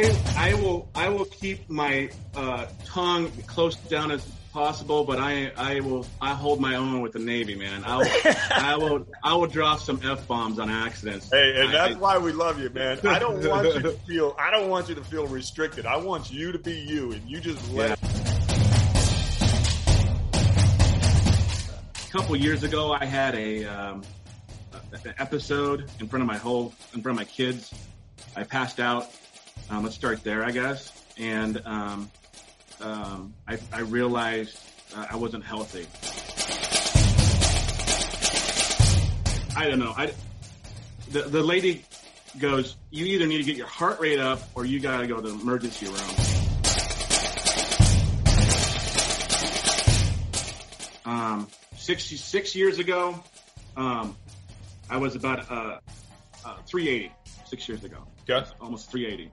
I will keep my tongue close down as possible, but I hold my own with the Navy, man. I will drop some F-bombs on accidents. Hey, and that's why we love you, man. I don't want you to feel restricted. I want you to be you, and you just let. Yeah. A couple years ago, I had an episode in front of my kids. I passed out. Let's start there, I guess. And I realized I wasn't healthy. I don't know. The lady goes, "You either need to get your heart rate up, or you gotta go to the emergency room." Six years ago, I was about 380. 6 years ago. Okay. Almost 380.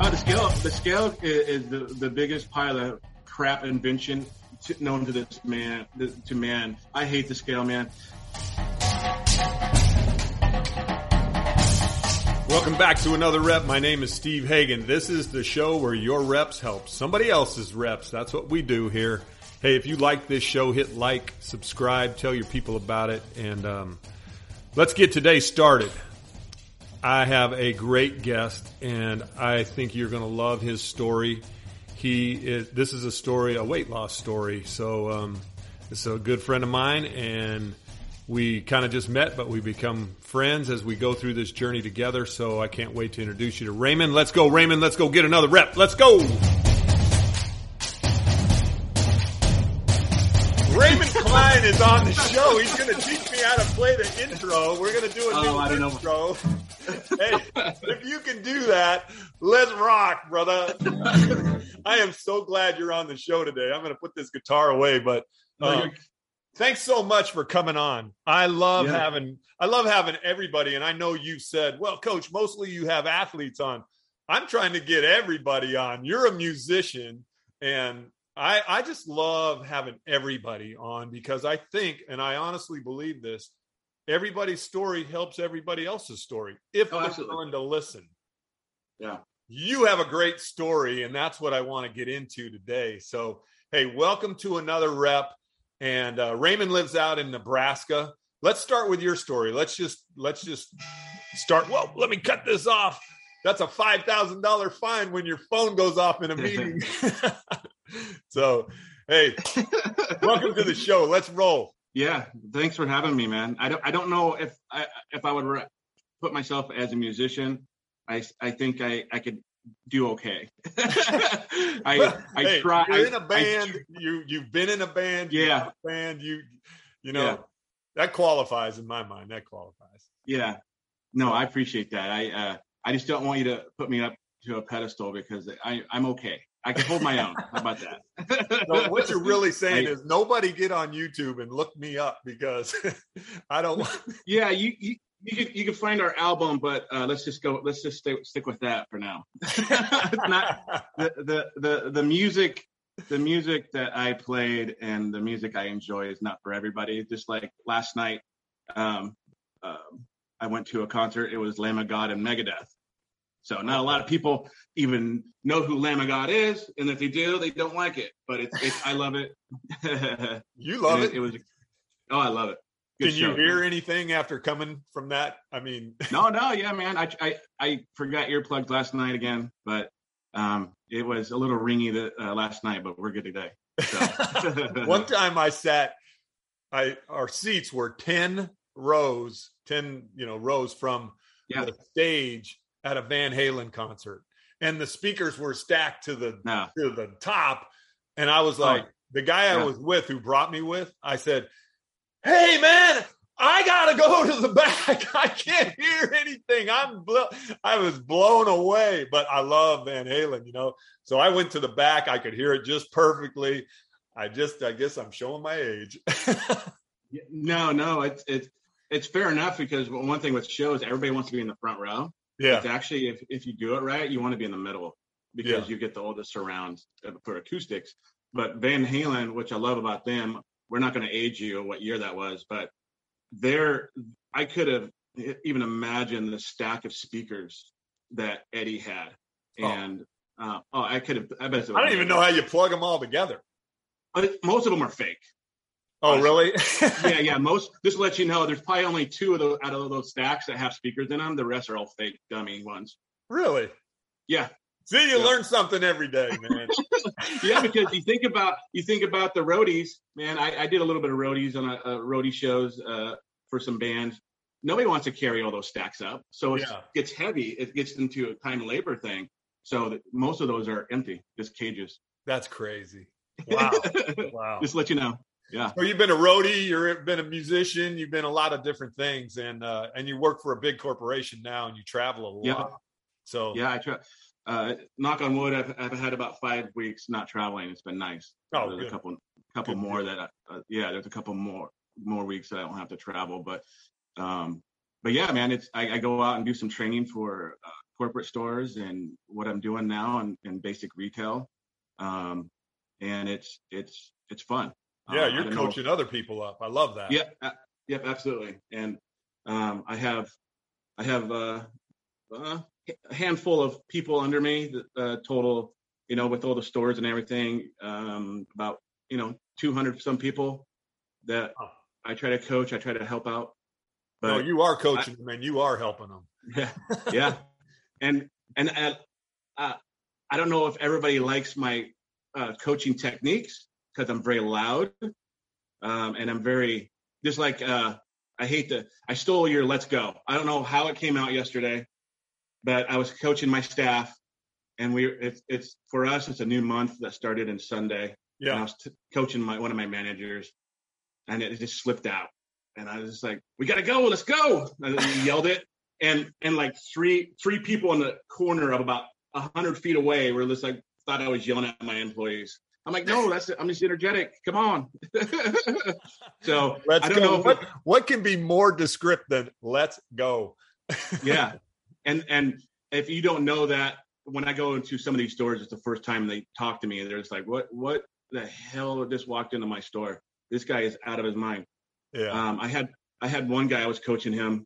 Oh, the scale is the biggest pile of crap invention known to this man. To man, I hate the scale, man. Welcome back to another rep. My name is Steve Hagen. This is the show where your reps help somebody else's reps. That's what we do here. Hey, if you like this show, hit like, subscribe, tell your people about it, and let's get today started. I have a great guest, and I think you're going to love his story. This is a story, a weight loss story. So, it's a good friend of mine, and we kind of just met, but we become friends as we go through this journey together. So I can't wait to introduce you to Raymond. Let's go, Raymond. Let's go get another rep. Let's go. Raymond Klein is on the show. He's going to teach me how to play the intro. We're going to do a new intro. Hey, if you can do that, let's rock, brother. I am so glad you're on the show today. I'm going to put this guitar away, but thanks so much for coming on. I love having everybody, and I know you've said, well, coach, mostly you have athletes on. I'm trying to get everybody on. You're a musician, and I just love having everybody on because I think, and I honestly believe this, everybody's story helps everybody else's story if they're willing to listen. Yeah. You have a great story, and that's what I want to get into today. So, hey, welcome to another rep. And Raymond lives out in Nebraska. Let's start with your story. Let's just start. Whoa, let me cut this off. That's a $5,000 fine when your phone goes off in a meeting. So, hey, welcome to the show. Let's roll. Yeah, thanks for having me, man. I don't know if I would put myself as a musician. I think I could do okay. I try. You're in a band. You've been in a band. Yeah. That qualifies in my mind. That qualifies. Yeah. No, I appreciate that. I just don't want you to put me up to a pedestal because I'm okay. I can hold my own. How about that? So what you're really saying is nobody get on YouTube and look me up because I don't. Yeah, you can find our album, but let's just stick with that for now. It's not the music that I played and the music I enjoy is not for everybody. Just like last night, I went to a concert. It was Lamb of God and Megadeth. So not a lot of people even know who Lamb of God is, and if they do, they don't like it. But I love it. You love it? It was. Oh, I love it. Good Can show, you hear man. Anything after coming from that? I mean, no, yeah, man. I forgot earplugs last night again, but it was a little ringy last night, but we're good today. So. One time our seats were 10 rows from the stage at a Van Halen concert, and the speakers were stacked to the top. And I was like, the guy I was with who brought me with, I said, "Hey man, I gotta go to the back. I can't hear anything." I was blown away, but I love Van Halen, so I went to the back. I could hear it just perfectly. I guess I'm showing my age. No, it's fair enough because one thing with shows, everybody wants to be in the front row. Yeah. It's actually, if you do it right, you want to be in the middle because you get the oldest surrounds for acoustics. But Van Halen, which I love about them, we're not going to age you or what year that was, but I could have even imagine the stack of speakers that Eddie had. And I bet I don't even know how you plug them all together. Most of them are fake. Oh, really? Yeah. This lets you know there's probably only two of those out of those stacks that have speakers in them. The rest are all fake dummy ones. Really? Yeah. See, you learn something every day, man. Yeah, because you think about the roadies, man. I did a little bit of roadies on roadie shows for some bands. Nobody wants to carry all those stacks up, so it gets heavy. It gets into a time and labor thing. So most of those are empty, just cages. That's crazy. Wow. Just let you know. Yeah. So you've been a roadie, you've been a musician, you've been a lot of different things, and you work for a big corporation now, and you travel a lot. So I try. Knock on wood, I've had about 5 weeks not traveling. It's been nice. Oh, there's a couple more that there's a couple more weeks that I don't have to travel, but yeah, man, it's I go out and do some training for corporate stores and what I'm doing now in basic retail, and it's fun. Yeah, you're coaching other people up. I love that. Yeah, absolutely. And I have a handful of people under me, total, with all the stores and everything, about 200 some people that I try to coach. I try to help out. But you are coaching them, and you are helping them. Yeah. And I don't know if everybody likes my coaching techniques because I'm very loud, and I'm very just like I stole your "Let's Go." I don't know how it came out yesterday. But I was coaching my staff, and it's for us. It's a new month that started on Sunday. Yeah, and I was coaching one of my managers, and it just slipped out. And I was just like, "We gotta go, let's go!" And I yelled it, and like three people in the corner of about 100 feet away were just like thought I was yelling at my employees. I'm like, "No, I'm just energetic. Come on." So let's go. What can be more descriptive than "Let's go"? Yeah. And if you don't know that, when I go into some of these stores, it's the first time they talk to me, and they're just like, what the hell just walked into my store? This guy is out of his mind. Yeah. I had one guy, I was coaching him,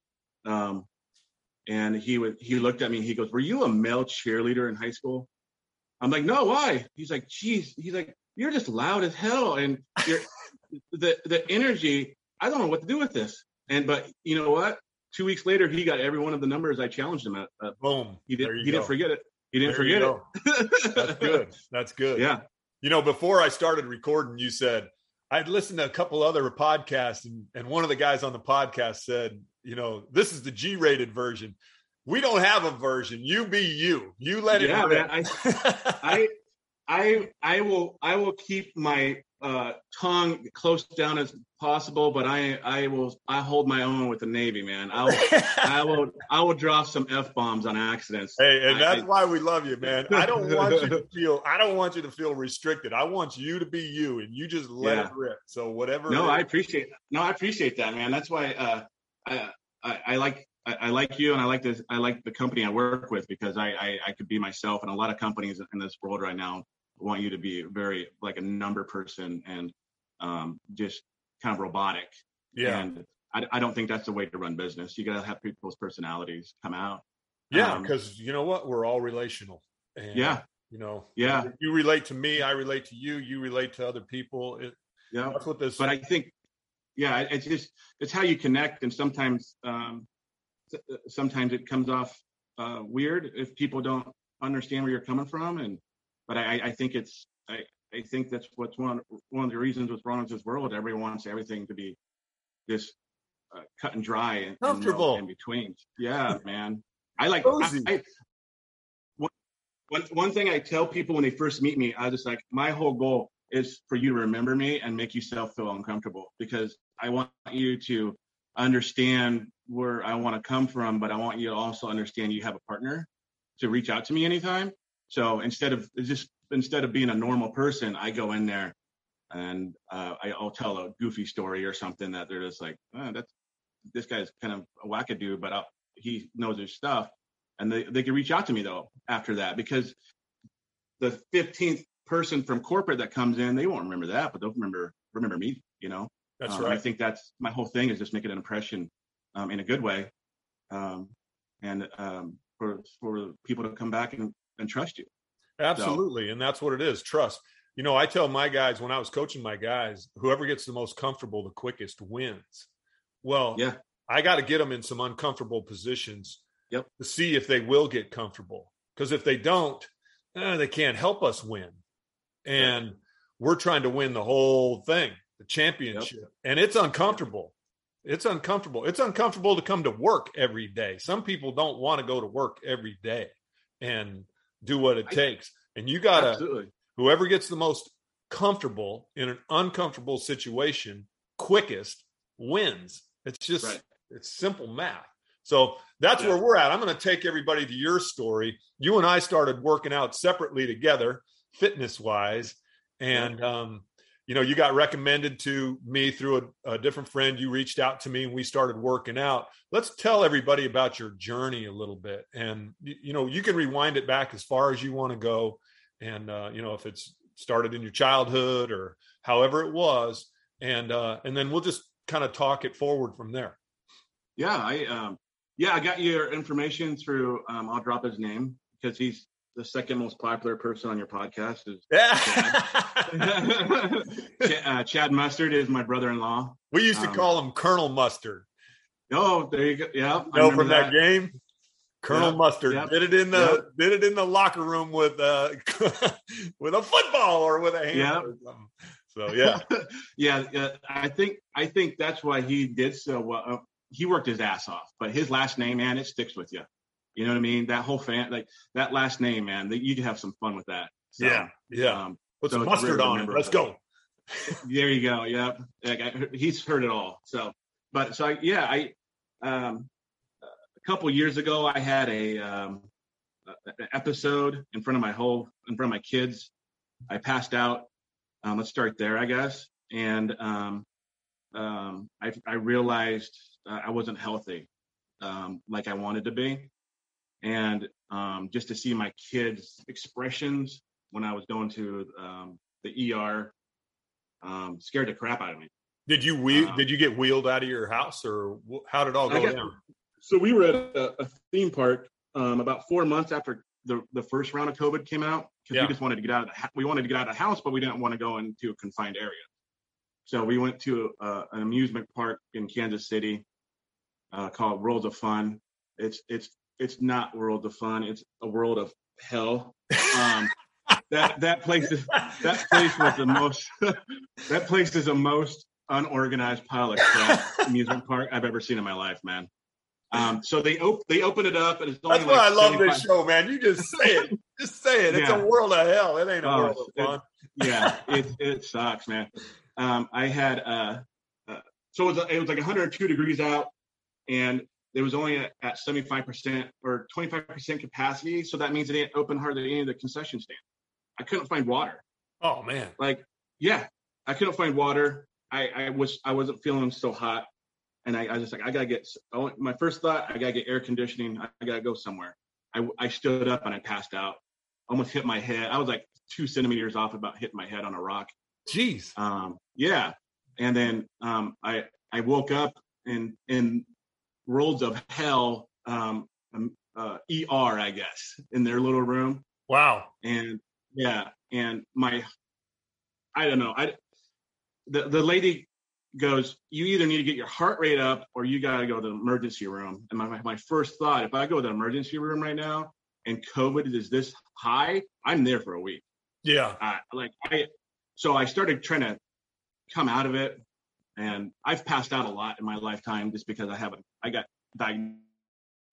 and he looked at me, he goes, "Were you a male cheerleader in high school?" I'm like, "No, why?" He's like, "Geez," he's like, "You're just loud as hell, and you're the energy, I don't know what to do with this." But you know what? 2 weeks later, he got every one of the numbers I challenged him at. Boom. He didn't forget it. He didn't forget it. That's good. Yeah. Before I started recording, you said, I'd listened to a couple other podcasts, and one of the guys on the podcast said, this is the G-rated version. We don't have a version. You be you. You let it happen. Yeah, man. I will keep my tongue close down as possible, but I hold my own with the Navy, man. I will drop some F-bombs on accidents. Hey, and that's why we love you, man. I don't want you to feel restricted. I want you to be you, and you just let it rip. So whatever. I appreciate that, man. That's why I like you, and I like the company I work with, because I could be myself, and a lot of companies in this world right now want you to be very like a number person and just kind of robotic. Yeah. And I don't think that's the way to run business. You got to have people's personalities come out. Yeah. Because you know what? We're all relational. And, you relate to me, I relate to you, you relate to other people. That's what this, but I think, it's how you connect. And sometimes it comes off weird if people don't understand where you're coming from. But I think that's what's one of the reasons what's wrong with this world. Everyone wants everything to be this cut and dry and comfortable and in between. Yeah, man. I like. One thing I tell people when they first meet me, I just like, my whole goal is for you to remember me and make yourself feel uncomfortable, because I want you to understand where I want to come from, but I want you to also understand you have a partner to reach out to me anytime. So instead of being a normal person, I go in there and I'll tell a goofy story or something that they're just like, this guy's kind of a wackadoo, but he knows his stuff. And they can reach out to me though after that, because the 15th person from corporate that comes in, they won't remember that, but they'll remember me. That's right. I think that's my whole thing, is just making an impression in a good way and for people to come back and trust you. Absolutely. So. And that's what it is. Trust. You know, I tell my guys when I was coaching my guys, whoever gets the most comfortable, the quickest wins. Well, yeah. I got to get them in some uncomfortable positions yep. to see if they will get comfortable. Because if they don't, they can't help us win. And yep. we're trying to win the whole thing, the championship. Yep. And it's uncomfortable. Yep. It's uncomfortable. It's uncomfortable to come to work every day. Some people don't want to go to work every day and do what it takes. And you got to, whoever gets the most comfortable in an uncomfortable situation, quickest wins. It's just, right. It's simple math. So that's where we're at. I'm going to take everybody to your story. You and I started working out separately together, fitness wise. And, you know, you got recommended to me through a different friend. You reached out to me and we started working out. Let's tell everybody about your journey a little bit. And, you know, you can rewind it back as far as you want to go. And, you know, if it's started in your childhood or however it was, and then we'll just kind of talk it forward from there. Yeah. I got your information through, I'll drop his name because he's the second most popular person on your podcast. Chad Mustard is my brother-in-law. We used to call him Colonel Mustard. Oh, there you go. Yeah. From that game, Colonel Mustard did it in the locker room with a football or with a hand or something. So, I think that's why he did so well. He worked his ass off, but his last name, man, it sticks with you. You know what I mean? That whole fan, like that last name, man, that you can have some fun with that. So, put some mustard on it. Let's go. There you go. Yeah. Like he's heard it all. So, a couple years ago, I had an episode in front of my kids. I passed out. Let's start there, I guess. And, I realized I wasn't healthy, like I wanted to be. And just to see my kids' expressions when I was going to the ER scared the crap out of me. Did you get wheeled out of your house, or how did it all go down? So we were at a theme park about 4 months after the first round of COVID came out, because we just wanted to get out. We wanted to get out of the house, but we didn't want to go into a confined area. So we went to an amusement park in Kansas City called Worlds of Fun. It's not World of Fun. It's a world of hell. That place is the most unorganized pile of crap amusement park I've ever seen in my life, man. So they open it up, and it's only that's why I love this show, man. You just say it. Just say it. It's a world of hell. It ain't a world of fun. It sucks, man. I had so it was like 102 degrees out, and it was only at 75% or 25% capacity. So that means it didn't open hardly any of the concession stand. I couldn't find water. Oh man. I couldn't find water. I wasn't feeling so hot. And I just like, my first thought, I gotta get air conditioning. I gotta go somewhere. I stood up and I passed out, almost hit my head. I was like 2 centimeters off about hitting my head on a rock. Jeez. And then, I woke up and Worlds of Hell, ER, I guess, in their little room. Wow. And I don't know. The lady goes, you either need to get your heart rate up or you got to go to the emergency room. And my first thought, if I go to the emergency room right now and COVID is this high, I'm there for a week. Yeah. So I started trying to come out of it. And I've passed out a lot in my lifetime just because I got diagnosed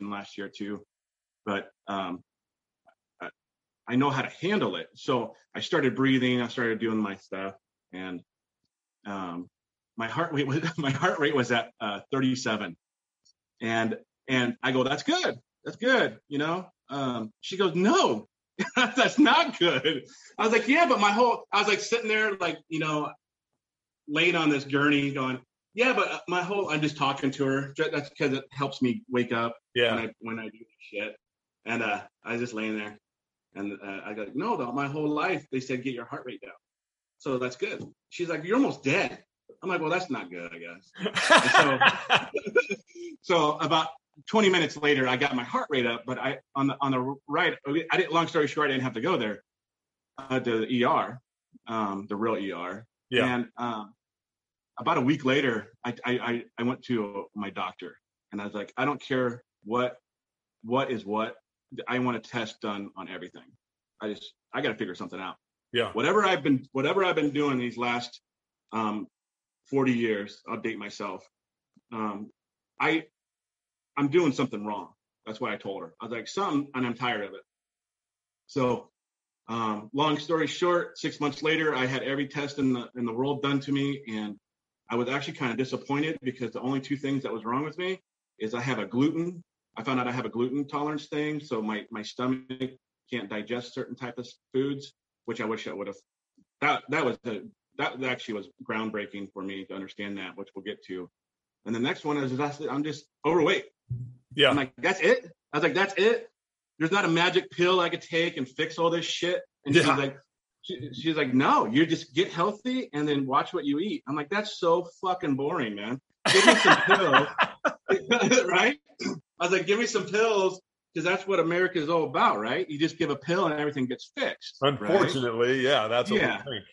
last year too, but I know how to handle it. So I started breathing, I started doing my stuff, and my heart rate was at 37, and I go, that's good, you know. She goes, no, that's not good. I was like, yeah, but I was like sitting there, like, you know, laid on this gurney going, yeah, but I'm just talking to her. That's because it helps me wake up when I do shit. And I was just laying there, and I go, no, my whole life they said get your heart rate down, so that's good. She's like, you're almost dead. I'm like, well, that's not good, I guess. So about 20 minutes later, I got my heart rate up, but I on the right, I didn't. Long story short, I didn't have to go there, to the ER, the real ER. Yeah. And about a week later, I went to my doctor, and I was like, I don't care what is what. I want a test done on everything. I got to figure something out. Yeah. Whatever I've been doing these last 40 years, I'll date myself. I'm doing something wrong. That's what I told her. I was like, something, and I'm tired of it. So, long story short, 6 months later, I had every test in the world done to me, and I was actually kind of disappointed because the only two things that was wrong with me is I found out I have a gluten tolerance thing, so my stomach can't digest certain type of foods, which I wish I would have. That actually was groundbreaking for me to understand that, which we'll get to. And the next one is I'm just overweight. Yeah. I'm like, that's it? I was like, that's it? There's not a magic pill I could take and fix all this shit? And yeah. she's like, no, you just get healthy and then watch what you eat. I'm like, that's so fucking boring, man. Give me some pills. Right? I was like, give me some pills, because that's what America is all about, right? You just give a pill and everything gets fixed. Unfortunately, right? Yeah, that's what we think.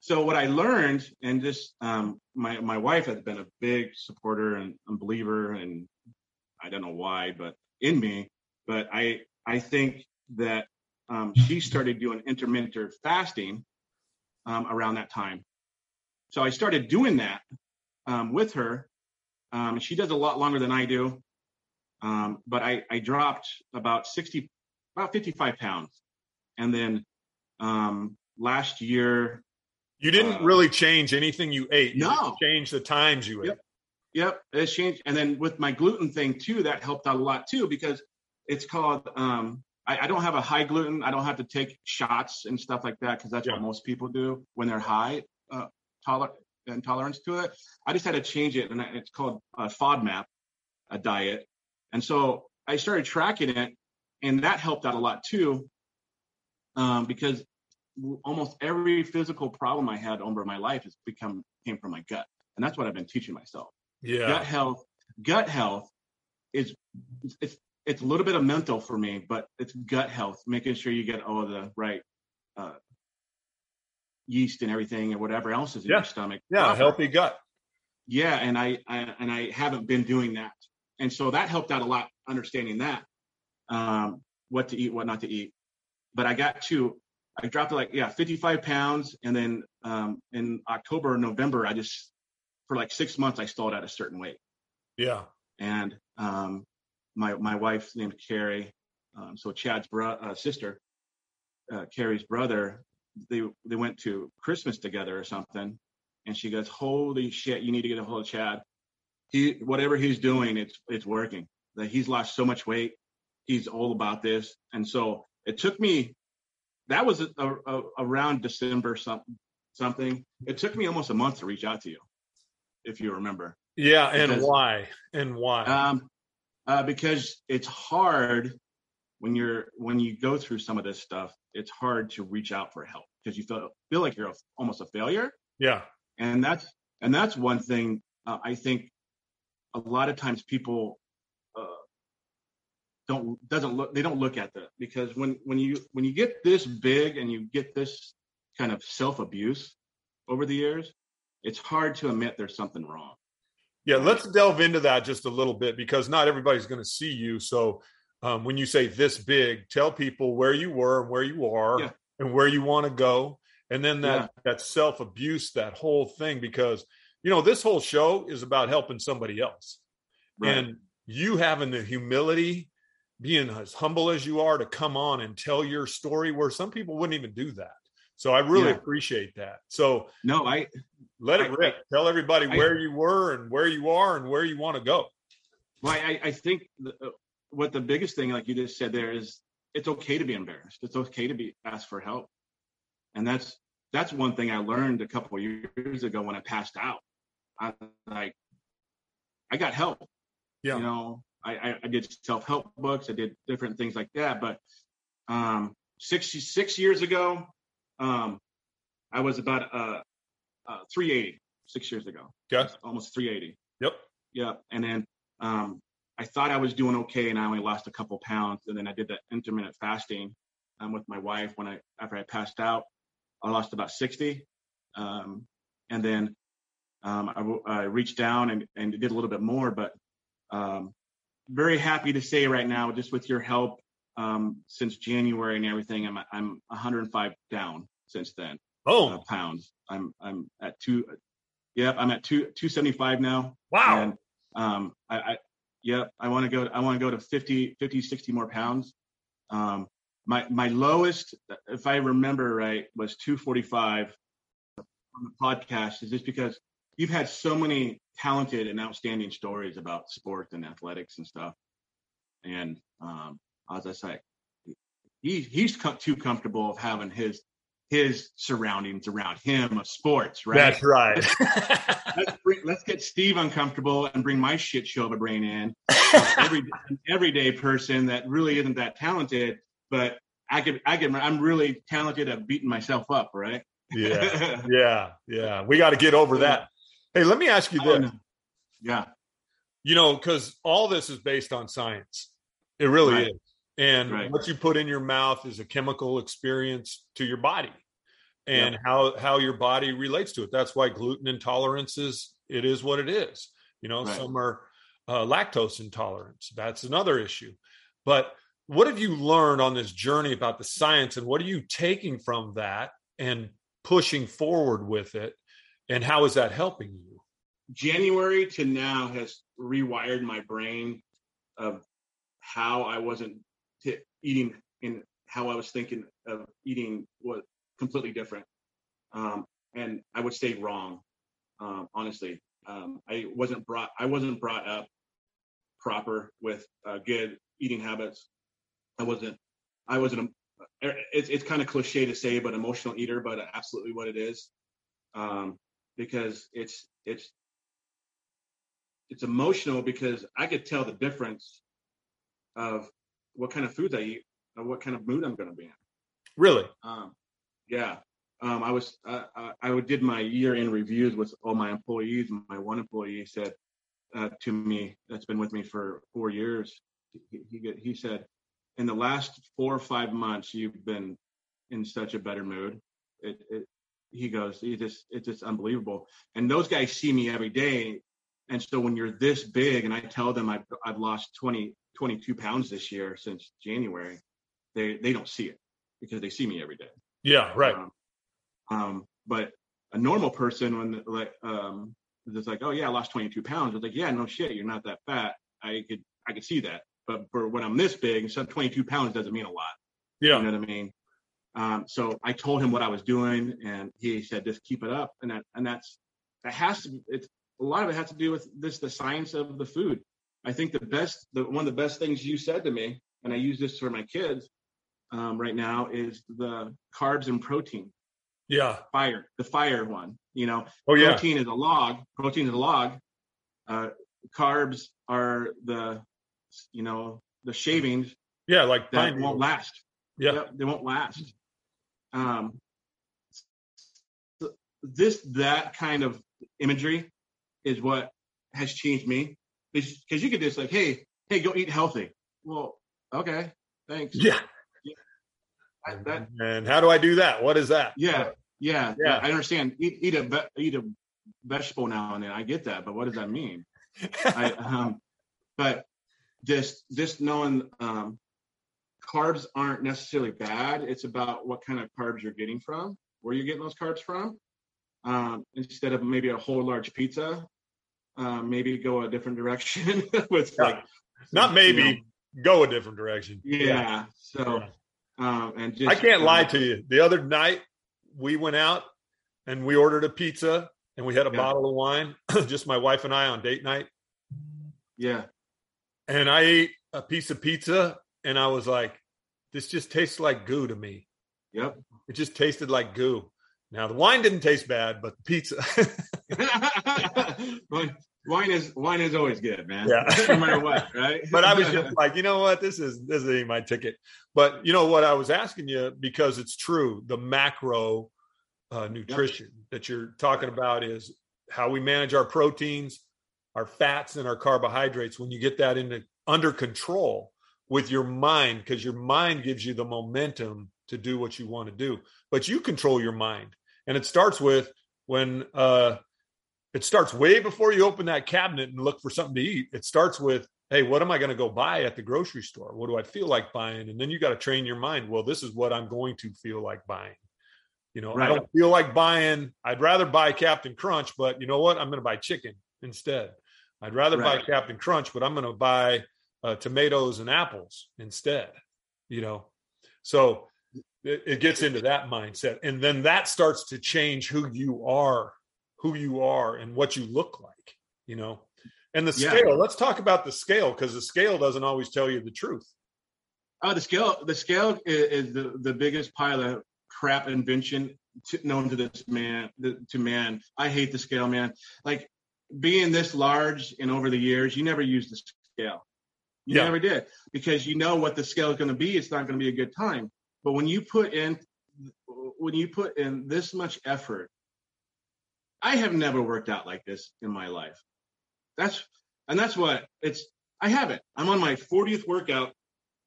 So what I learned, and just my wife has been a big supporter and believer, and I don't know why, but in me, but I think that she started doing intermittent fasting around that time. So I started doing that with her. She does a lot longer than I do, but I dropped about 55 pounds, and then last year. You didn't really change anything you ate. You just changed the times you ate. Yep, it's changed. And then with my gluten thing too, that helped out a lot too, because it's called. I don't have a high gluten. I don't have to take shots and stuff like that, because that's what most people do when they're high intolerance to it. I just had to change it, and it's called FODMAP, a diet. And so I started tracking it, and that helped out a lot too, because almost every physical problem I had over my life has came from my gut. And that's what I've been teaching myself. Yeah. Gut health is it's a little bit of mental for me, but it's gut health, making sure you get all the right yeast and everything and whatever else is in your stomach. Yeah, a healthy gut. Yeah, and I haven't been doing that. And so that helped out a lot, understanding that, what to eat, what not to eat. But I dropped 55 pounds. And then in October or November, I just, for 6 months, I stalled at a certain weight. Yeah. And my wife's named Carrie. So Chad's sister, Carrie's brother, they went to Christmas together or something. And she goes, holy shit, you need to get a hold of Chad. Whatever he's doing, it's working. He's lost so much weight. He's all about this. And so it took me. That was around December something. It took me almost a month to reach out to you, if you remember. Yeah, because, and why? Because it's hard when you go through some of this stuff. It's hard to reach out for help because you feel like you're almost a failure. Yeah, and that's one thing I think a lot of times people. They don't look at that, because when you get this big and you get this kind of self-abuse over the years, it's hard to admit there's something wrong. Yeah, let's delve into that just a little bit, because not everybody's going to see you. So when you say this big, tell people where you were and where you are and where you want to go. And then that self-abuse, that whole thing, because, this whole show is about helping somebody else. Right. And you having the humility, being as humble as you are, to come on and tell your story where some people wouldn't even do that. So I really appreciate that. So let it rip. Tell everybody where you were and where you are and where you want to go. Well, I think what the biggest thing, like you just said there, is it's okay to be embarrassed. It's okay to be asked for help. And that's one thing I learned a couple of years ago when I passed out. I I got help. Yeah. I did self-help books. I did different things like that. But 66 years ago, I was about 380, 6 years ago. Okay. Almost 380. Yep. Yeah. And then I thought I was doing okay, and I only lost a couple pounds. And then I did that intermittent fasting with my wife after I passed out. I lost about 60, and then I reached down and did a little bit more. But very happy to say right now, just with your help, since January and everything, I'm 105 down since then. Oh, pounds. I'm at two. Yep, I'm at 275 now. Wow. And I want to go. I want to go to 50, 60 more pounds. My lowest, if I remember right, was 245 on the podcast. Is just because you've had so many talented and outstanding stories about sports and athletics and stuff. And I was just like, he's too comfortable of having his surroundings around him of sports, right? That's right. Let's get Steve uncomfortable and bring my shit show of a brain in. An everyday person that really isn't that talented, but I'm really talented at beating myself up, right? Yeah. We got to get over that. Hey, let me ask you this. Yeah. You know, because all this is based on science. It really is. And what you put in your mouth is a chemical experience to your body and how your body relates to it. That's why gluten intolerance is what it is. You know, some are lactose intolerance. That's another issue. But what have you learned on this journey about the science, and what are you taking from that and pushing forward with it? And how is that helping you? January to now has rewired my brain of how I wasn't eating and how I was thinking of eating was completely different. And I would say wrong. Honestly, I wasn't brought up proper with good eating habits. It's kind of cliche to say, but emotional eater, but absolutely what it is. Because it's emotional, because I could tell the difference of what kind of foods I eat and what kind of mood I'm going to be in. Really? I did my year-end reviews with all my employees. My one employee said to me, that's been with me for 4 years. He said, in the last 4 or 5 months, you've been in such a better mood. It's just unbelievable. And those guys see me every day. And so when you're this big, and I tell them I've lost 22 pounds this year since January, they don't see it because they see me every day. Yeah, right. But a normal person, when it's like, oh yeah, I lost 22 pounds. It's like, yeah, no shit, you're not that fat. I could see that. But for when I'm this big, so 22 pounds doesn't mean a lot. Yeah, you know what I mean. So I told him what I was doing, and he said, just keep it up. A lot of it has to do with the science of the food. I think one of the best things you said to me, and I use this for my kids right now, is the carbs and protein. Yeah. The fire one, you know. Oh, yeah. Protein is a log. Carbs are the shavings. Yeah, like that won't last. Yeah. Yep, they won't last. That kind of imagery is what has changed me. Because you could just like, hey, go eat healthy. Well, okay, thanks. Yeah. And how do I do that? What is that? Yeah. I understand. Eat a vegetable now and then. I get that, but what does that mean? But just knowing carbs aren't necessarily bad. It's about what kind of carbs you're getting from, where you're getting those carbs from. Instead of maybe a whole large pizza, maybe go a different direction. Go a different direction. Yeah. So, and just, I can't lie to you. The other night we went out and we ordered a pizza and we had a bottle of wine, just my wife and I on date night. Yeah. And I ate a piece of pizza and I was like, this just tastes like goo to me. Yep. It just tasted like goo. Now the wine didn't taste bad, but the pizza. Wine is always good, man. Yeah. No matter what, right? But I was just like, you know what? This is my ticket. But you know what? I was asking you because it's true. The macro nutrition that you're talking about is how we manage our proteins, our fats and our carbohydrates, when you get that under control with your mind, because your mind gives you the momentum to do what you want to do. But you control your mind. And it starts with when it starts way before you open that cabinet and look for something to eat. It starts with, hey, what am I going to go buy at the grocery store? What do I feel like buying? And then you got to train your mind. Well, this is what I'm going to feel like buying. You know, right. I don't feel like buying. I'd rather buy Captain Crunch, but you know what? I'm going to buy chicken instead. I'd rather buy Captain Crunch, but I'm going to buy tomatoes and apples instead, you know? So it gets into that mindset. And then that starts to change who you are and what you look like, you know? And the scale, let's talk about the scale, because the scale doesn't always tell you the truth. Oh, the scale is the biggest pile of crap invention known to man. I hate the scale, man. Like, being this large and over the years, you never used the scale. You never did, because you know what the scale is going to be. It's not going to be a good time. But when you put in this much effort, I have never worked out like this in my life. I haven't. I'm on my 40th workout.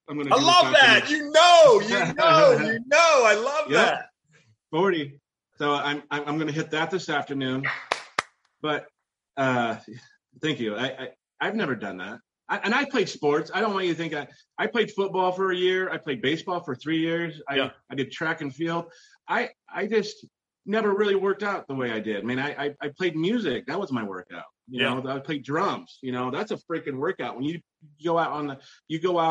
I love that. You know, I love that. 40. So I'm going to hit that this afternoon, but thank you. I've never done that. And I played sports. I don't want you to think I played football for a year. I played baseball for 3 years. I did track and field. I just never really worked out the way I did. I mean, I played music. That was my workout. You know, I play drums. You know, that's a freaking workout. When you go out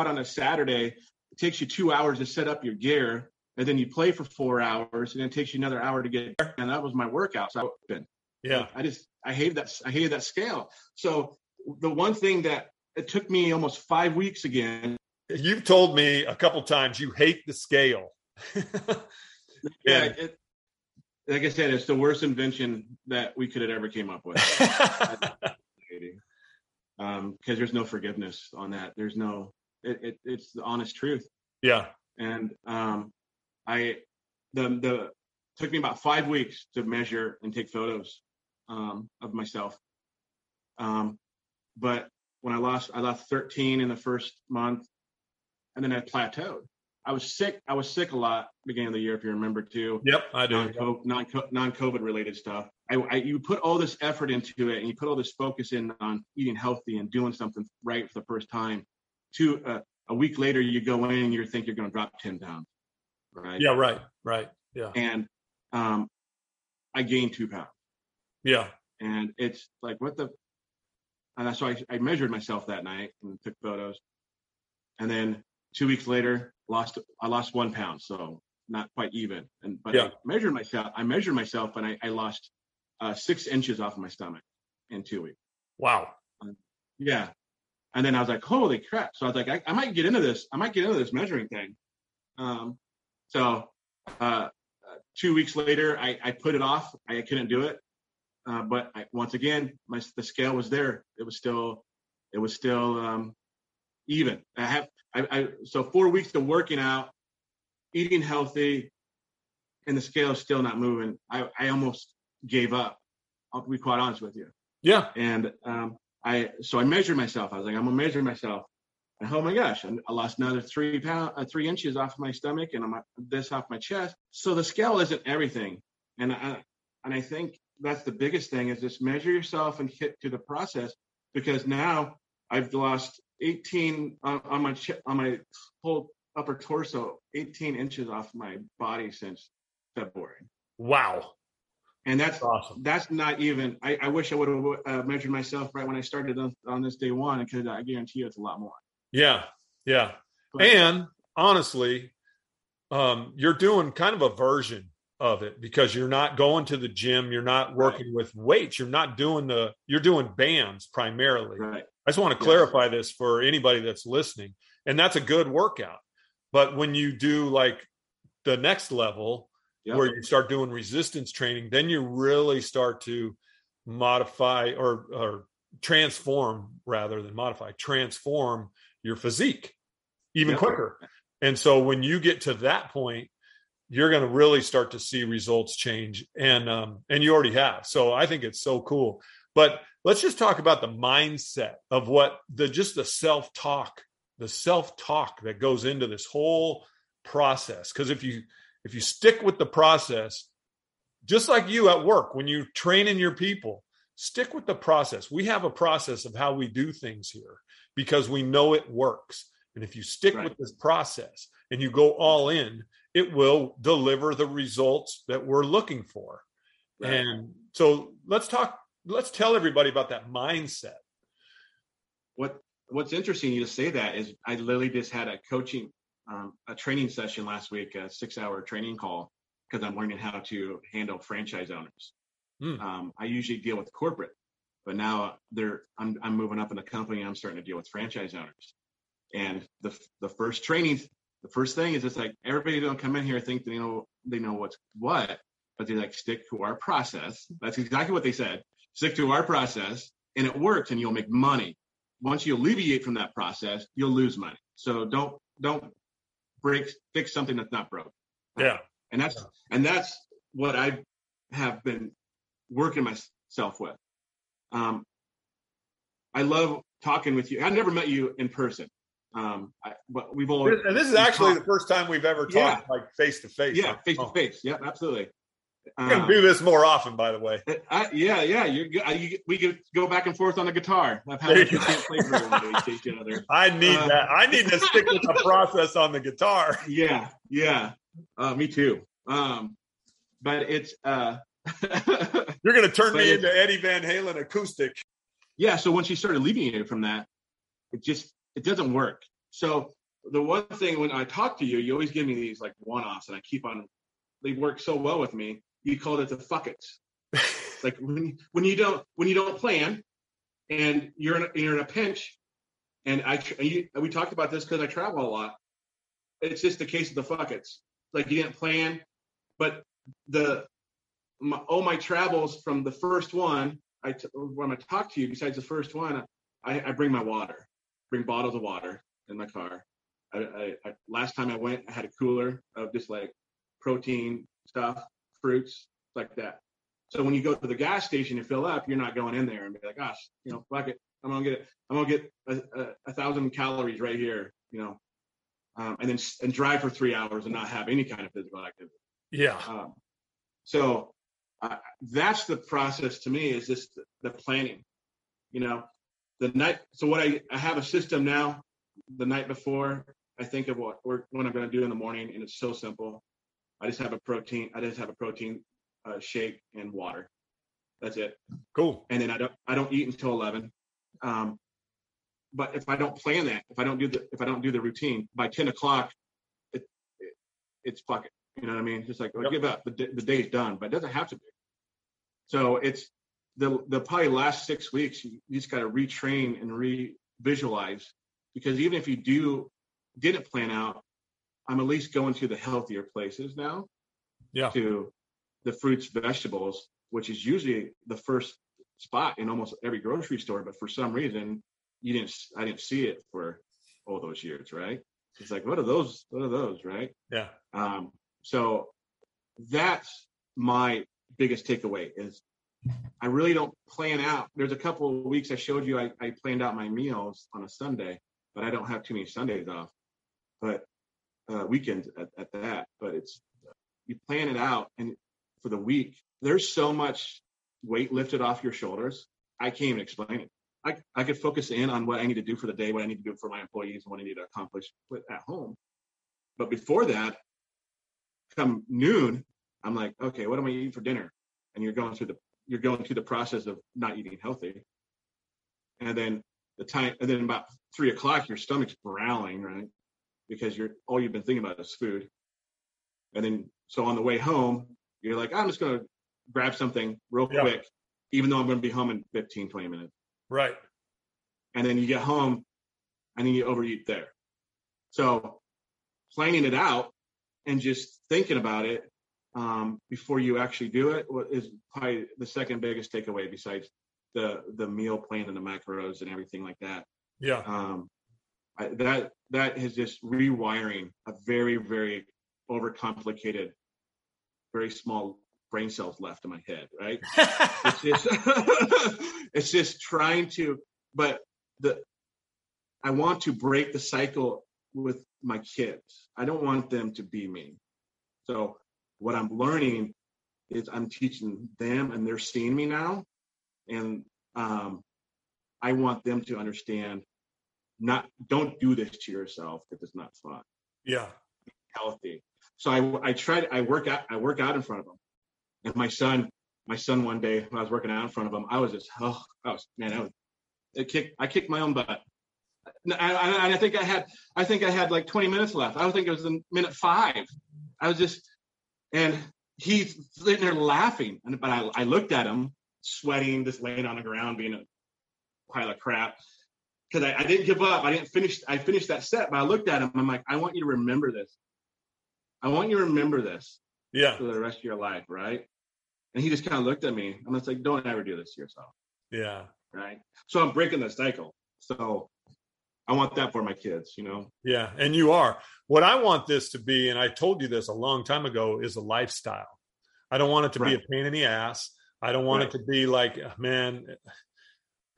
on a Saturday, it takes you 2 hours to set up your gear, and then you play for 4 hours, and it takes you another hour to get there. And that was my workout. So I hated that scale. So the one thing that it took me almost 5 weeks again. You've told me a couple times you hate the scale. Like I said, it's the worst invention that we could have ever came up with. Because there's no forgiveness on that. There's no, it's the honest truth. Yeah. And took me about 5 weeks to measure and take photos of myself. But when I lost 13 in the first month, and then I plateaued. I was sick a lot beginning of the year, if you remember, too. Yep, I do. Non-COVID related stuff. You put all this effort into it, and you put all this focus in on eating healthy and doing something right for the first time. A week later, you go in and you think you're going to drop 10 pounds, right? Yeah, right, yeah. And I gained 2 pounds. Yeah. And it's like, what the? And so I measured myself that night and took photos, and then 2 weeks later, I lost 1 pound, so not quite even. I measured myself, and I lost 6 inches off of my stomach in 2 weeks. Wow. Yeah. And then I was like, holy crap. So I was like, I might get into this. I might get into this measuring thing. So 2 weeks later, I put it off. I couldn't do it. But once again, the scale was there. It was still even. So 4 weeks of working out, eating healthy, and the scale is still not moving. I almost gave up. I'll be quite honest with you. Yeah. And so I measured myself. I was like, I'm gonna measure myself. And oh my gosh, I lost another 3 inches off my stomach, and I'm this off my chest. So the scale isn't everything. And I think that's the biggest thing, is just measure yourself and hit to the process, because now I've lost 18 on my whole upper torso, 18 inches off my body since February. Wow. And that's awesome. That's not even, I wish I would have measured myself right when I started on this day one, because I guarantee you it's a lot more. Yeah. Yeah. But, and honestly, you're doing kind of a version of it, because you're not going to the gym. You're not working with weights. You're not doing you're doing bands primarily. Right. I just want to clarify this for anybody that's listening. And that's a good workout. But when you do like the next level, where you start doing resistance training, then you really start to modify or transform, rather than modify, transform your physique even quicker. And so when you get to that point, you're going to really start to see results change. And you already have. So I think it's so cool. But Let's just talk about the mindset of what the self-talk that goes into this whole process. Because if you stick with the process, just like you at work, when you're training your people, stick with the process. We have a process of how we do things here because we know it works. And if you stick right. with this process and you go all in, it will deliver the results that we're looking for. Right. And so let's tell everybody about that mindset. What's interesting you say that is I literally just had a coaching, a training session last week, a 6-hour training call, because I'm learning how to handle franchise owners. I usually deal with corporate, but now I'm moving up in the company and I'm starting to deal with franchise owners. And the first training, the first thing is it's like, everybody don't come in here and think they know what's what, but they like, stick to our process. That's exactly what they said. Stick to our process and it works and you'll make money. Once you alleviate from that process, you'll lose money. So don't fix something that's not broke. Yeah. And that's what I have been working myself with. I love talking with you. I never met you in person. But we've all. And this is actually the first time we've ever talked like face to face. Yeah, face to face. Yeah, absolutely. We're gonna do this more often, by the way. We could go back and forth on the guitar. I've had you can't play very well. We teach each other. I need that. I need to stick with the process on the guitar. Yeah. Me too. But it's. You're gonna turn me into Eddie Van Halen acoustic. Yeah. So once you start alleviating from that, it doesn't work. So the one thing when I talk to you, you always give me these like one-offs, and I keep on. They work so well with me. You called it the fuck it. Like when you don't plan, and you're in a pinch, and we talked about this because I travel a lot. It's just the case of the fuck it. Like you didn't plan, but my travels from the first one. When I talk to you, besides the first one, I bring my water. Bring bottles of water in my car. I last time I went, I had a cooler of just like protein stuff, fruits, like that. So when you go to the gas station and fill up, you're not going in there and be like, gosh, fuck it, I'm gonna get 1,000 calories right here, and then drive for 3 hours and not have any kind of physical activity. Yeah. So that's the process to me, is just the planning, The night, so what I have a system now. The night before, I think of what I'm going to do in the morning, and it's so simple. I just have a protein shake and water. That's it. Cool. And then I don't eat until 11. But if I don't plan that, if I don't do the routine by 10 o'clock, it's fuck it. You know what I mean? Just like give up. The day's done, but it doesn't have to be. So it's. The probably last 6 weeks, you just got to retrain and re-visualize, because even if you didn't plan out, I'm at least going to the healthier places now. Yeah. To the fruits, vegetables, which is usually the first spot in almost every grocery store, but for some reason I didn't see it for all those years, right? It's like, what are those, right? Yeah. So that's my biggest takeaway is. I really don't plan out. There's a couple of weeks I showed you I planned out my meals on a Sunday, but I don't have too many Sundays off, but weekends at that. But it's, you plan it out, and for the week, there's so much weight lifted off your shoulders. I can't even explain it. I could focus in on what I need to do for the day, what I need to do for my employees, what I need to accomplish at home. But before that, come noon, I'm like, okay, what am I eating for dinner? And you're going through the process of not eating healthy. And then and then about 3 o'clock, your stomach's growling, right? Because all you've been thinking about is food. And then, so on the way home, you're like, I'm just going to grab something real quick, even though I'm going to be home in 15, 20 minutes. Right. And then you get home and then you overeat there. So planning it out and just thinking about it, before you actually do it, is probably the second biggest takeaway, besides the meal plan and the macros and everything like that. Yeah. That is just rewiring a very, very overcomplicated, very small brain cells left in my head, right? It's just trying to, but I want to break the cycle with my kids. I don't want them to be me. So what I'm learning is I'm teaching them, and they're seeing me now. And I want them to understand, don't do this to yourself because it's not fun. Yeah. Be healthy. So I work out in front of them. And my son one day when I was working out in front of him, I kicked my own butt. I think I had like 20 minutes left. I don't think it was in minute 5. I was just, and he's sitting there laughing. But I looked at him, sweating, just laying on the ground, being a pile of crap. Because I didn't give up. I finished that set, but I looked at him. I'm like, I want you to remember this. I want you to remember this. Yeah. For the rest of your life, right? And he just kind of looked at me, and I was like, don't ever do this to yourself. Yeah. Right? So I'm breaking the cycle. So I want that for my kids, you know? Yeah, and you are. What I want this to be, and I told you this a long time ago, is a lifestyle. I don't want it to be a pain in the ass. I don't want it to be like, man,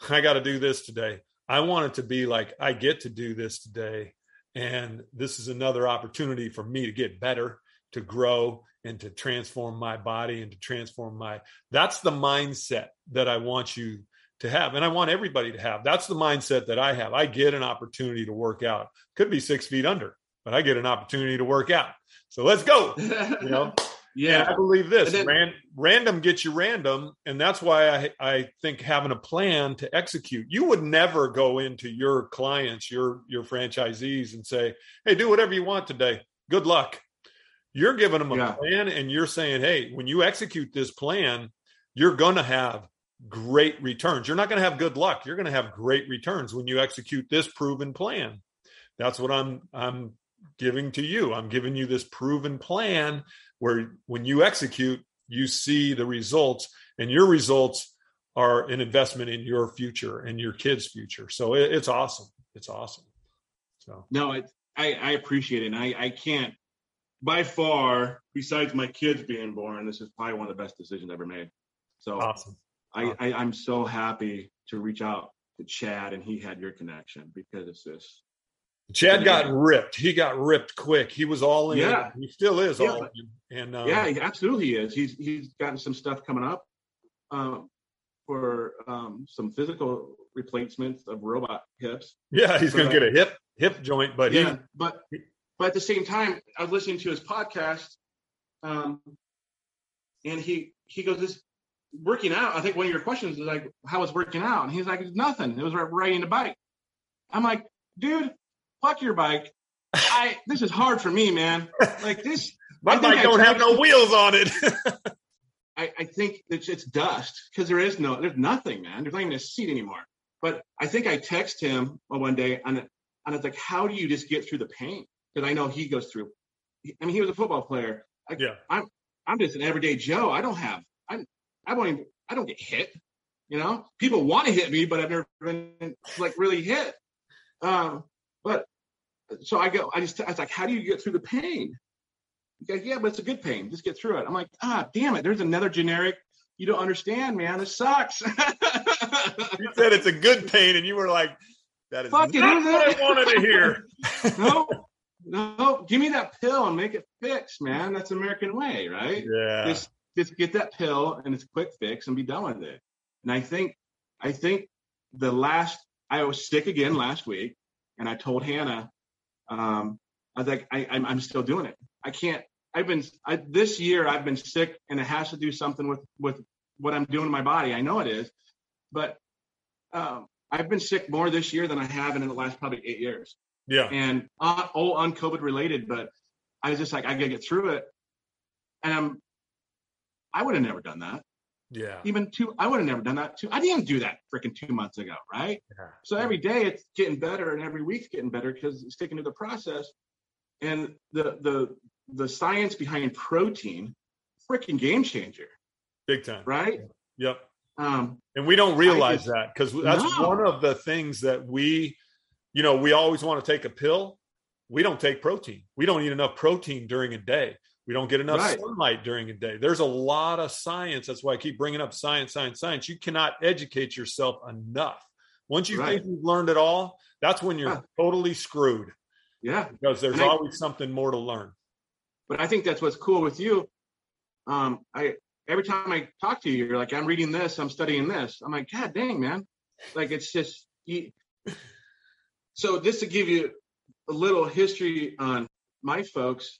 I got to do this today. I want it to be like, I get to do this today, and this is another opportunity for me to get better, to grow, and to transform my body and to transform my... That's the mindset that I want you to have, and I want everybody to have. That's the mindset that I have. I get an opportunity to work out. Could be 6 feet under, but I get an opportunity to work out. So let's go. You know? Yeah. And I believe this. Random gets you random. And that's why I think having a plan to execute. You would never go into your clients, your franchisees, and say, hey, do whatever you want today. Good luck. You're giving them a plan, and you're saying, hey, when you execute this plan, you're going to have great returns. You're not going to have good luck. You're going to have great returns when you execute this proven plan. That's what I'm giving to you. I'm giving you this proven plan where when you execute, you see the results, and your results are an investment in your future and your kids' future. So it's awesome. It's awesome. So no, I appreciate it. And I can't, by far, besides my kids being born, this is probably one of the best decisions I've ever made. So awesome. I'm so happy to reach out to Chad, and he had your connection because it's this. Chad got ripped. He got ripped quick. He was all in. Yeah. He still is all in. And, he absolutely is. He's gotten some stuff coming up for some physical replacements of robot hips. Yeah, he's going to get a hip joint. But yeah, but at the same time, I was listening to his podcast, and he goes, this working out, I think one of your questions is like, how was working out? And he's like, it's nothing. It was riding the bike. I'm like, dude, fuck your bike. This is hard for me, man. Like this. My bike don't have no wheels on it. I think it's dust because there's nothing, man. There's not even a seat anymore. But I think I text him one day, and I was like, how do you just get through the pain? Because I know he goes through. I mean, he was a football player. I'm just an everyday Joe. I don't have. I don't get hit, you know. People want to hit me, but I've never been like really hit. But so I was like, how do you get through the pain? He's like, yeah, but it's a good pain. Just get through it. I'm like, damn it. There's another generic. You don't understand, man. It sucks. You said it's a good pain, and you were like, that is not what I wanted to hear. No, give me that pill and make it fix, man. That's the American way, right? Yeah. Just get that pill and it's a quick fix and be done with it. And I think I was sick again last week, and I told Hannah, I was like, I'm still doing it. I can't. This year I've been sick, and it has to do something with what I'm doing to my body. I know it is, but I've been sick more this year than I have in the last probably 8 years. Yeah. And all on COVID related, but I was just like, I gotta get through it. And I would have never done that. Yeah. I would have never done that too. I didn't do that freaking 2 months ago, right? Yeah. So every day it's getting better, and every week's getting better because it's sticking to the process. And the science behind protein, freaking game changer. Big time. Right? Yeah. Yep. And we don't realize that because that's one of the things that we always want to take a pill. We don't take protein. We don't eat enough protein during a day. We don't get enough sunlight during the day. There's a lot of science. That's why I keep bringing up science. You cannot educate yourself enough. Once you think you've learned it all, that's when you're totally screwed. Yeah. Because there's always something more to learn. But I think that's what's cool with you. Every time I talk to you, you're like, I'm reading this, I'm studying this. I'm like, God dang, man. Like, it's just. So just to give you a little history on my folks,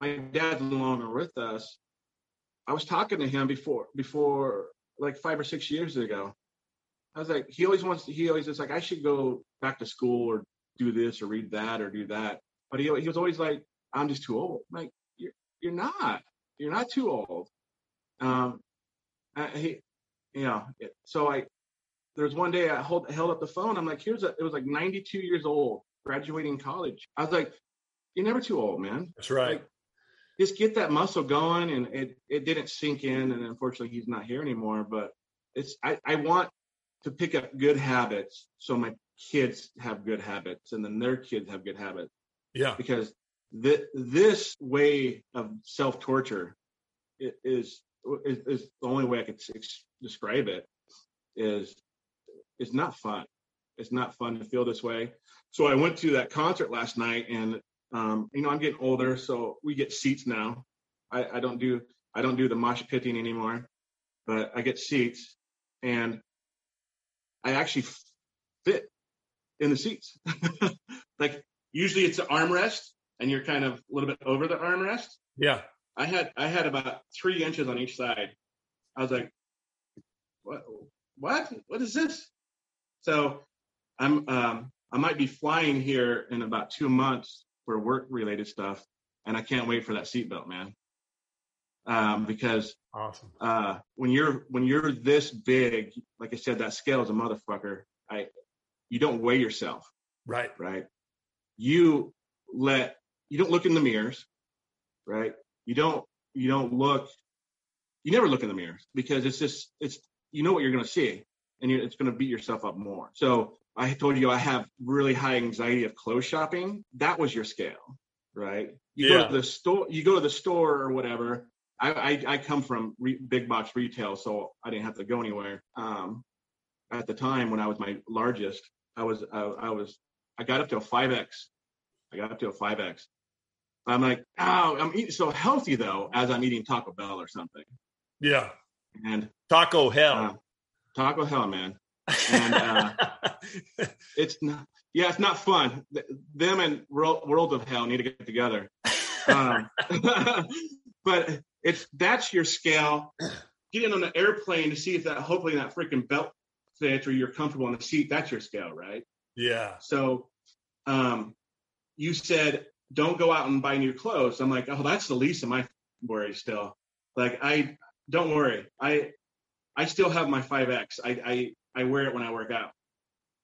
my dad's no longer with us. I was talking to him before like 5 or 6 years ago. I was like, he always is like, I should go back to school or do this or read that or do that. But he was always like, I'm just too old. I'm like, you're not too old. There was one day I held up the phone. I'm like, it was like 92 years old, graduating college. I was like, you're never too old, man. That's right. Like, just get that muscle going. And it didn't sink in. And unfortunately he's not here anymore, but I want to pick up good habits. So my kids have good habits and then their kids have good habits. Yeah. Because this way of self-torture is the only way I could describe it is it's not fun. It's not fun to feel this way. So I went to that concert last night and, I'm getting older, so we get seats now. I don't do the mosh pitting anymore, but I get seats, and I actually fit in the seats. Like usually it's an armrest, and you're kind of a little bit over the armrest. Yeah, I had about 3 inches on each side. I was like, what is this? So I'm I might be flying here in about 2 months. For work-related stuff, and I can't wait for that seatbelt, man. Because awesome. When you're this big, like I said, that scale is a motherfucker. You don't weigh yourself, right. You don't look in the mirrors, right? You never look in the mirrors because it's you know what you're gonna see, and it's gonna beat yourself up more. So. I told you I have really high anxiety of clothes shopping. That was your scale, right? You go to the store or whatever. I come from big box retail, so I didn't have to go anywhere. At the time when I was my largest, I got up to a 5X. I'm like, I'm eating so healthy though, as I'm eating Taco Bell or something. Yeah. And Taco Hell, man. And it's not fun. Them and World of Hell need to get together. But that's your scale. Getting on the airplane to see if hopefully that freaking belt fits or you're comfortable in the seat, that's your scale, right? Yeah. So you said, don't go out and buy new clothes. I'm like, oh, that's the least of my worries still. Like, don't worry. I still have my 5X. I wear it when I work out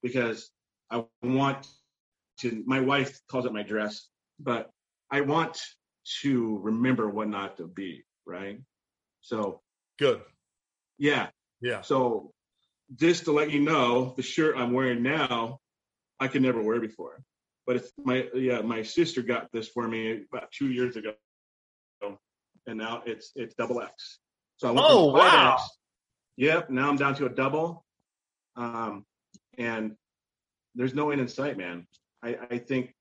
because I want to, my wife calls it my dress, but I want to remember what not to be, right? So good. Yeah. Yeah. So just to let you know, the shirt I'm wearing now, I could never wear before, but it's my sister got this for me about 2 years ago. And now it's double X. So I went from 5X. Wow. Yep. Now I'm down to a double. And there's no end in sight, man. I think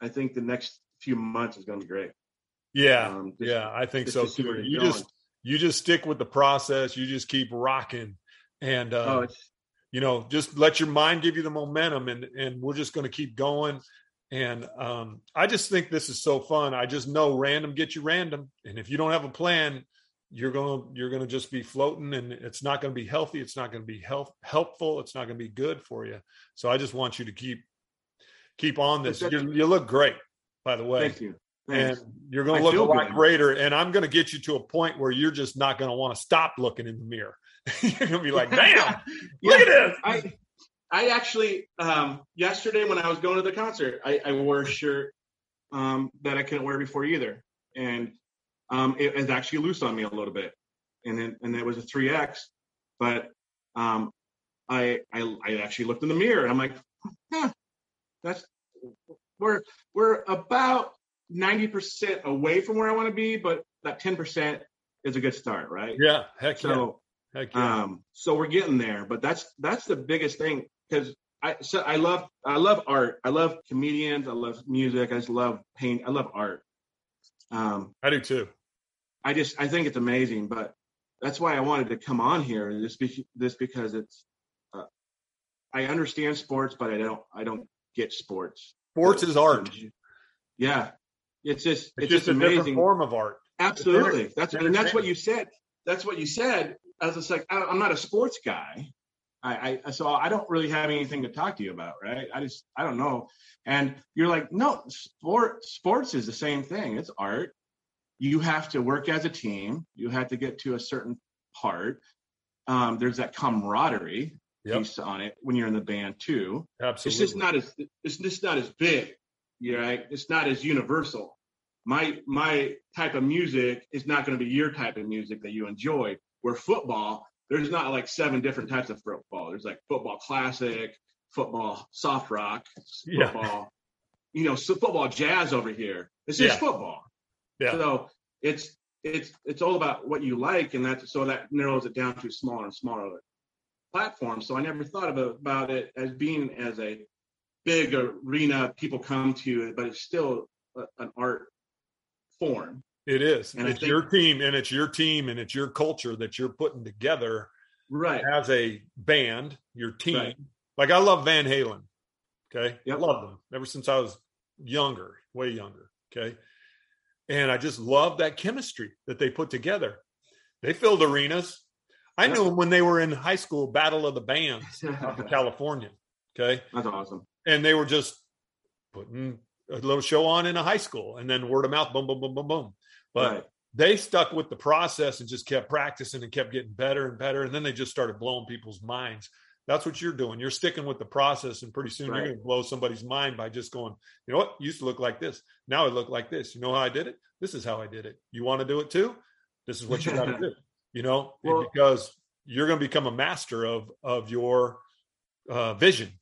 the next few months is going to be great. Yeah. I think so too. You just stick with the process. You just keep rocking and, just let your mind give you the momentum and we're just going to keep going. And, I just think this is so fun. I just know random gets you random. And if you don't have a plan, you're going to just be floating and it's not going to be healthy. It's not going to be helpful. It's not going to be good for you. So I just want you to keep on this. You look great, by the way. Thank you. Thanks. And you're going to look a lot greater. And I'm going to get you to a point where you're just not going to want to stop looking in the mirror. You're going to be like, damn, look at this. I actually, yesterday when I was going to the concert, I wore a shirt that I couldn't wear before either. And it was actually loose on me a little bit, and it was a 3X. But I actually looked in the mirror, and I'm like, we're about 90% away from where I want to be, but that 10% is a good start, right? Yeah, heck yeah. So, so we're getting there, but that's the biggest thing, because I love art. I love comedians. I love music. I just love paint. I love art. I do too. I think it's amazing, but that's why I wanted to come on here. This because it's, I understand sports, but I don't get sports. Sports is art. Yeah. It's just amazing. A different form of art. Absolutely. That's what you said. That's what you said. I was just like, I'm not a sports guy. So I don't really have anything to talk to you about, right? I don't know. And you're like, no, sports is the same thing. It's art. You have to work as a team. You have to get to a certain part. There's that camaraderie piece on it when you're in the band too. Absolutely. It's just not as big, right? It's not as universal. My type of music is not going to be your type of music that you enjoy. Where football, there's not like 7 different types of football. There's like football classic, football soft rock, football, so football jazz over here. It's just football. Yeah. So it's all about what you like, and that narrows it down to smaller and smaller platforms. So I never thought about it as being as a big arena people come to, but it's still an art form. It is. And it's your team, and it's your team, and it's your culture that you're putting together, right? As a band, your team. Right. Like I love Van Halen. Okay, yep. I love them ever since I was younger, way younger. Okay, and I just love that chemistry that they put together. They filled arenas. I knew them when they were in high school, Battle of the Bands, out of California. Okay, that's awesome. And they were just putting a little show on in a high school, and then word of mouth, boom, boom, boom, boom, boom. But they stuck with the process and just kept practicing and kept getting better and better. And then they just started blowing people's minds. That's what you're doing. You're sticking with the process, and pretty soon you're going to blow somebody's mind by just going, you know what? It used to look like this. Now it looked like this. You know how I did it? This is how I did it. You want to do it too? This is what you got to do, because you're going to become a master of your vision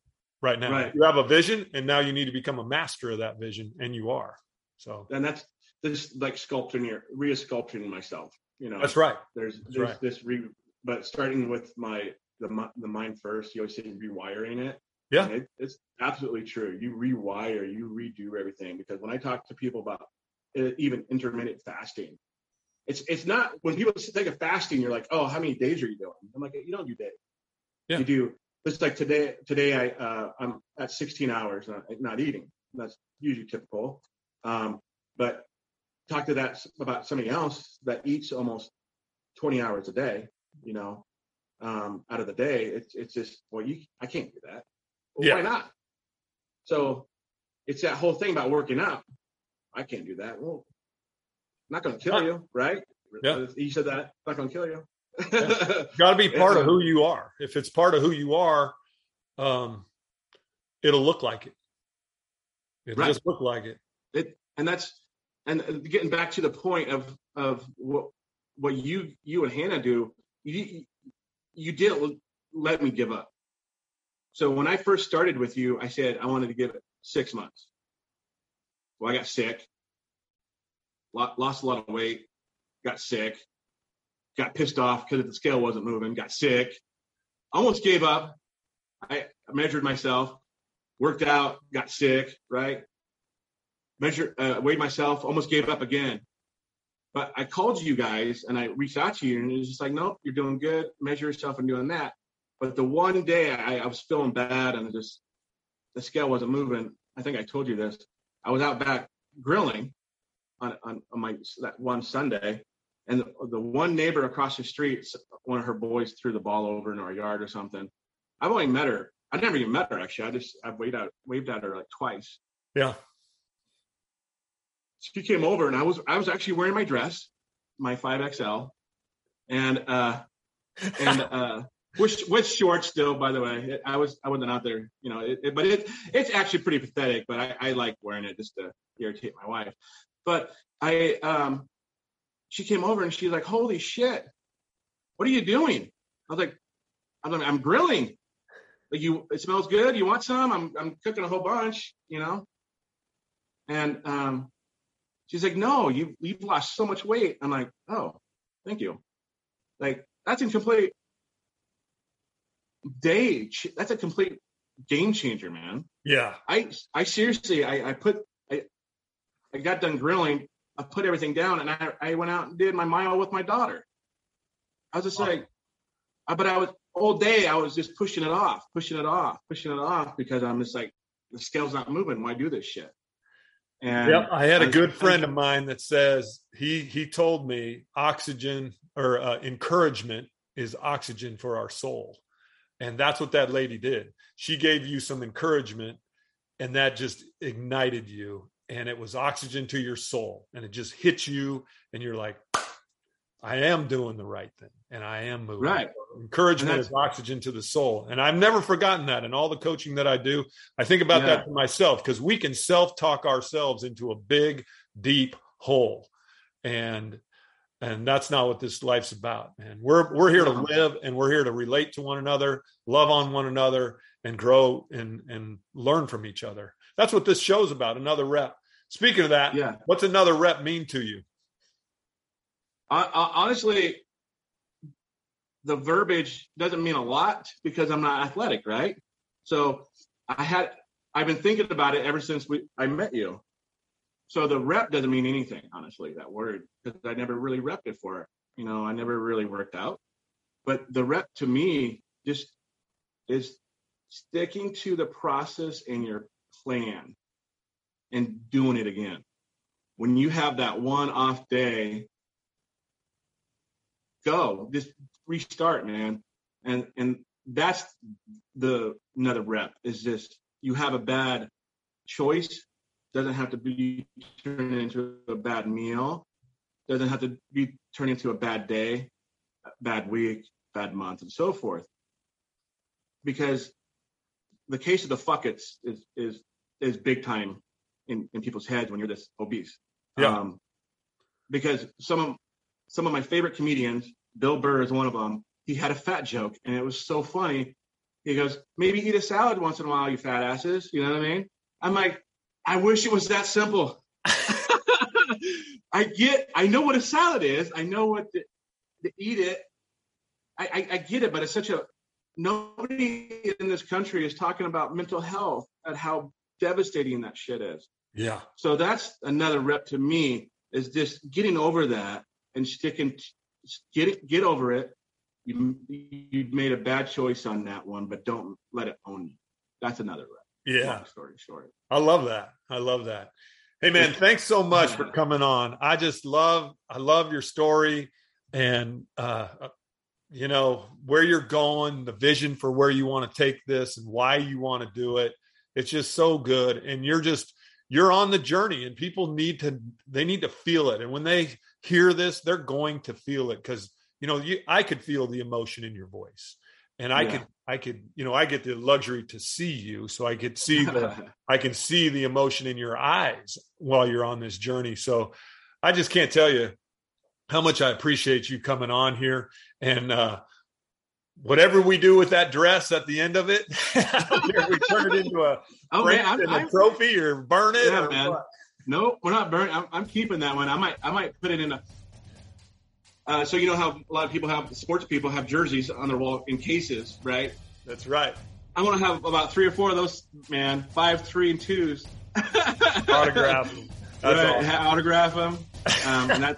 right now. Right. You have a vision, and now you need to become a master of that vision, and you are. So, and that's, this like sculpting, re-sculpting myself, That's right. There's right. But starting with the mind first. You always say rewiring it. Yeah, it's absolutely true. You rewire, you redo everything. Because when I talk to people about even intermittent fasting, it's not when people think of fasting, you're like, oh, how many days are you doing? I'm like, you don't do days. Yeah. You do. It's like today I'm at 16 hours not eating. That's usually typical. But talk to that about somebody else that eats almost 20 hours a day, out of the day. It's just, I can't do that. Well, yeah. Why not? So it's that whole thing about working out. I can't do that. Well, I'm not going to kill you, right? Yeah. You said that. I'm not going to kill you. Yeah. Got to be part of who you are. If it's part of who you are, it'll look like it. It'll just look like it. And getting back to the point of what you and Hannah do, you didn't let me give up. So when I first started with you, I said I wanted to give it 6 months. Well, I got sick, lost a lot of weight, got sick, got pissed off because the scale wasn't moving, got sick, almost gave up. I measured myself, worked out, got sick, right? Weighed myself, almost gave up again. But I called you guys and I reached out to you, and it was just like, nope, you're doing good. Measure yourself and doing that. But the one day I was feeling bad and just the scale wasn't moving. I think I told you this. I was out back grilling on my that one Sunday, and the one neighbor across the street, one of her boys threw the ball over in our yard or something. I've only met her. I never even met her actually. I've waved at her like twice. Yeah. She came over, and I was actually wearing my dress, my 5XL, and with shorts still, by the way. I wasn't out there, but it's actually pretty pathetic, but I like wearing it just to irritate my wife. But she came over and she's like, holy shit, what are you doing? I was like, I'm grilling. Like it smells good. You want some? I'm cooking a whole bunch, And She's like, no, you've lost so much weight. I'm like, oh, thank you. Like, that's a complete game changer, man. Yeah. I seriously, I got done grilling. I put everything down and I went out and did my mile with my daughter. I was just like, but I was all day. I was just pushing it off because I'm just like, the scale's not moving. Why do this shit? And yep, I had a good friend of mine that says he told me oxygen or encouragement is oxygen for our soul. And that's what that lady did. She gave you some encouragement and that just ignited you. And it was oxygen to your soul. And it just hit you. And you're like, I am doing the right thing. And I am moving. Right. Encouragement is oxygen to the soul. And I've never forgotten that. In all the coaching that I do, I think about that for myself, because we can self-talk ourselves into a big, deep hole. And that's not what this life's about, man. We're here to live, and we're here to relate to one another, love on one another, and grow and learn from each other. That's what this show's about. Another rep. Speaking of that, what's another rep mean to you? I honestly, the verbiage doesn't mean a lot because I'm not athletic, right? So I've been thinking about it ever since I met you. So the rep doesn't mean anything, honestly, that word, because I never really repped it for it. You know, I never really worked out. But the rep to me just is sticking to the process and your plan and doing it again. When you have that one off day, go, just restart, man. And that's another rep is just, you have a bad choice. Doesn't have to be turned into a bad meal. Doesn't have to be turned into a bad day, bad week, bad month, and so forth. Because the case of the fuck it's is big time in people's heads when you're this obese. Yeah. Because some of my favorite comedians, Bill Burr is one of them. He had a fat joke and it was so funny. He goes, "Maybe eat a salad once in a while, you fat asses." You know what I mean? I'm like, I wish it was that simple. I know what a salad is. I know what to eat it. I get it, but it's nobody in this country is talking about mental health and how devastating that shit is. Yeah. So that's another rep to me is just getting over that and get over it. You made a bad choice on that one, but don't let it own you. That's another rep. Yeah. Long story short. I love that. Hey man, thanks so much for coming on. I love your story and you know, where you're going, the vision for where you want to take this and why you want to do it. It's just so good. And you're on the journey and people need to feel it. And when they hear this, they're going to feel it. Cause you know, I could feel the emotion in your voice. And I get the luxury to see you. So I can see the emotion in your eyes while you're on this journey. So I just can't tell you how much I appreciate you coming on here. And whatever we do with that dress at the end of it, we turn it into a trophy or burn it. Yeah, man. No, we're not burning. I'm keeping that one. I might put it in a. So you know how a lot of sports people have jerseys on their wall in cases, right? That's right. I want to have about 3 or 4 of those, man. 5 3 and 2s. Autograph them. Right. Awesome. Autograph them. And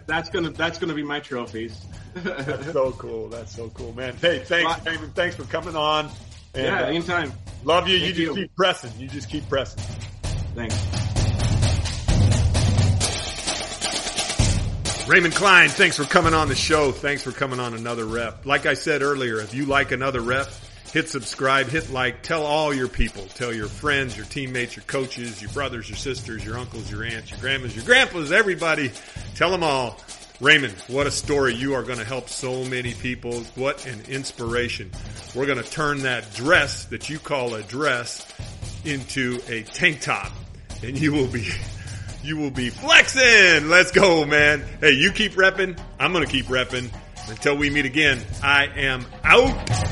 that's gonna be my trophies. That's so cool. That's so cool, man. Hey, thanks, Raymond. Thanks for coming on. And, anytime. Love you. Thank you. Keep pressing. You just keep pressing. Thanks. Raymond Klein, thanks for coming on the show. Thanks for coming on Another Rep. Like I said earlier, if you like Another Rep, hit subscribe, hit like, tell all your people, tell your friends, your teammates, your coaches, your brothers, your sisters, your uncles, your aunts, your grandmas, your grandpas, everybody. Tell them all. Raymond, what a story. You are going to help so many people. What an inspiration. We're going to turn that dress that you call a dress into a tank top, and you will be flexing. Let's go, man. Hey, you keep repping. I'm going to keep repping. Until we meet again, I am out.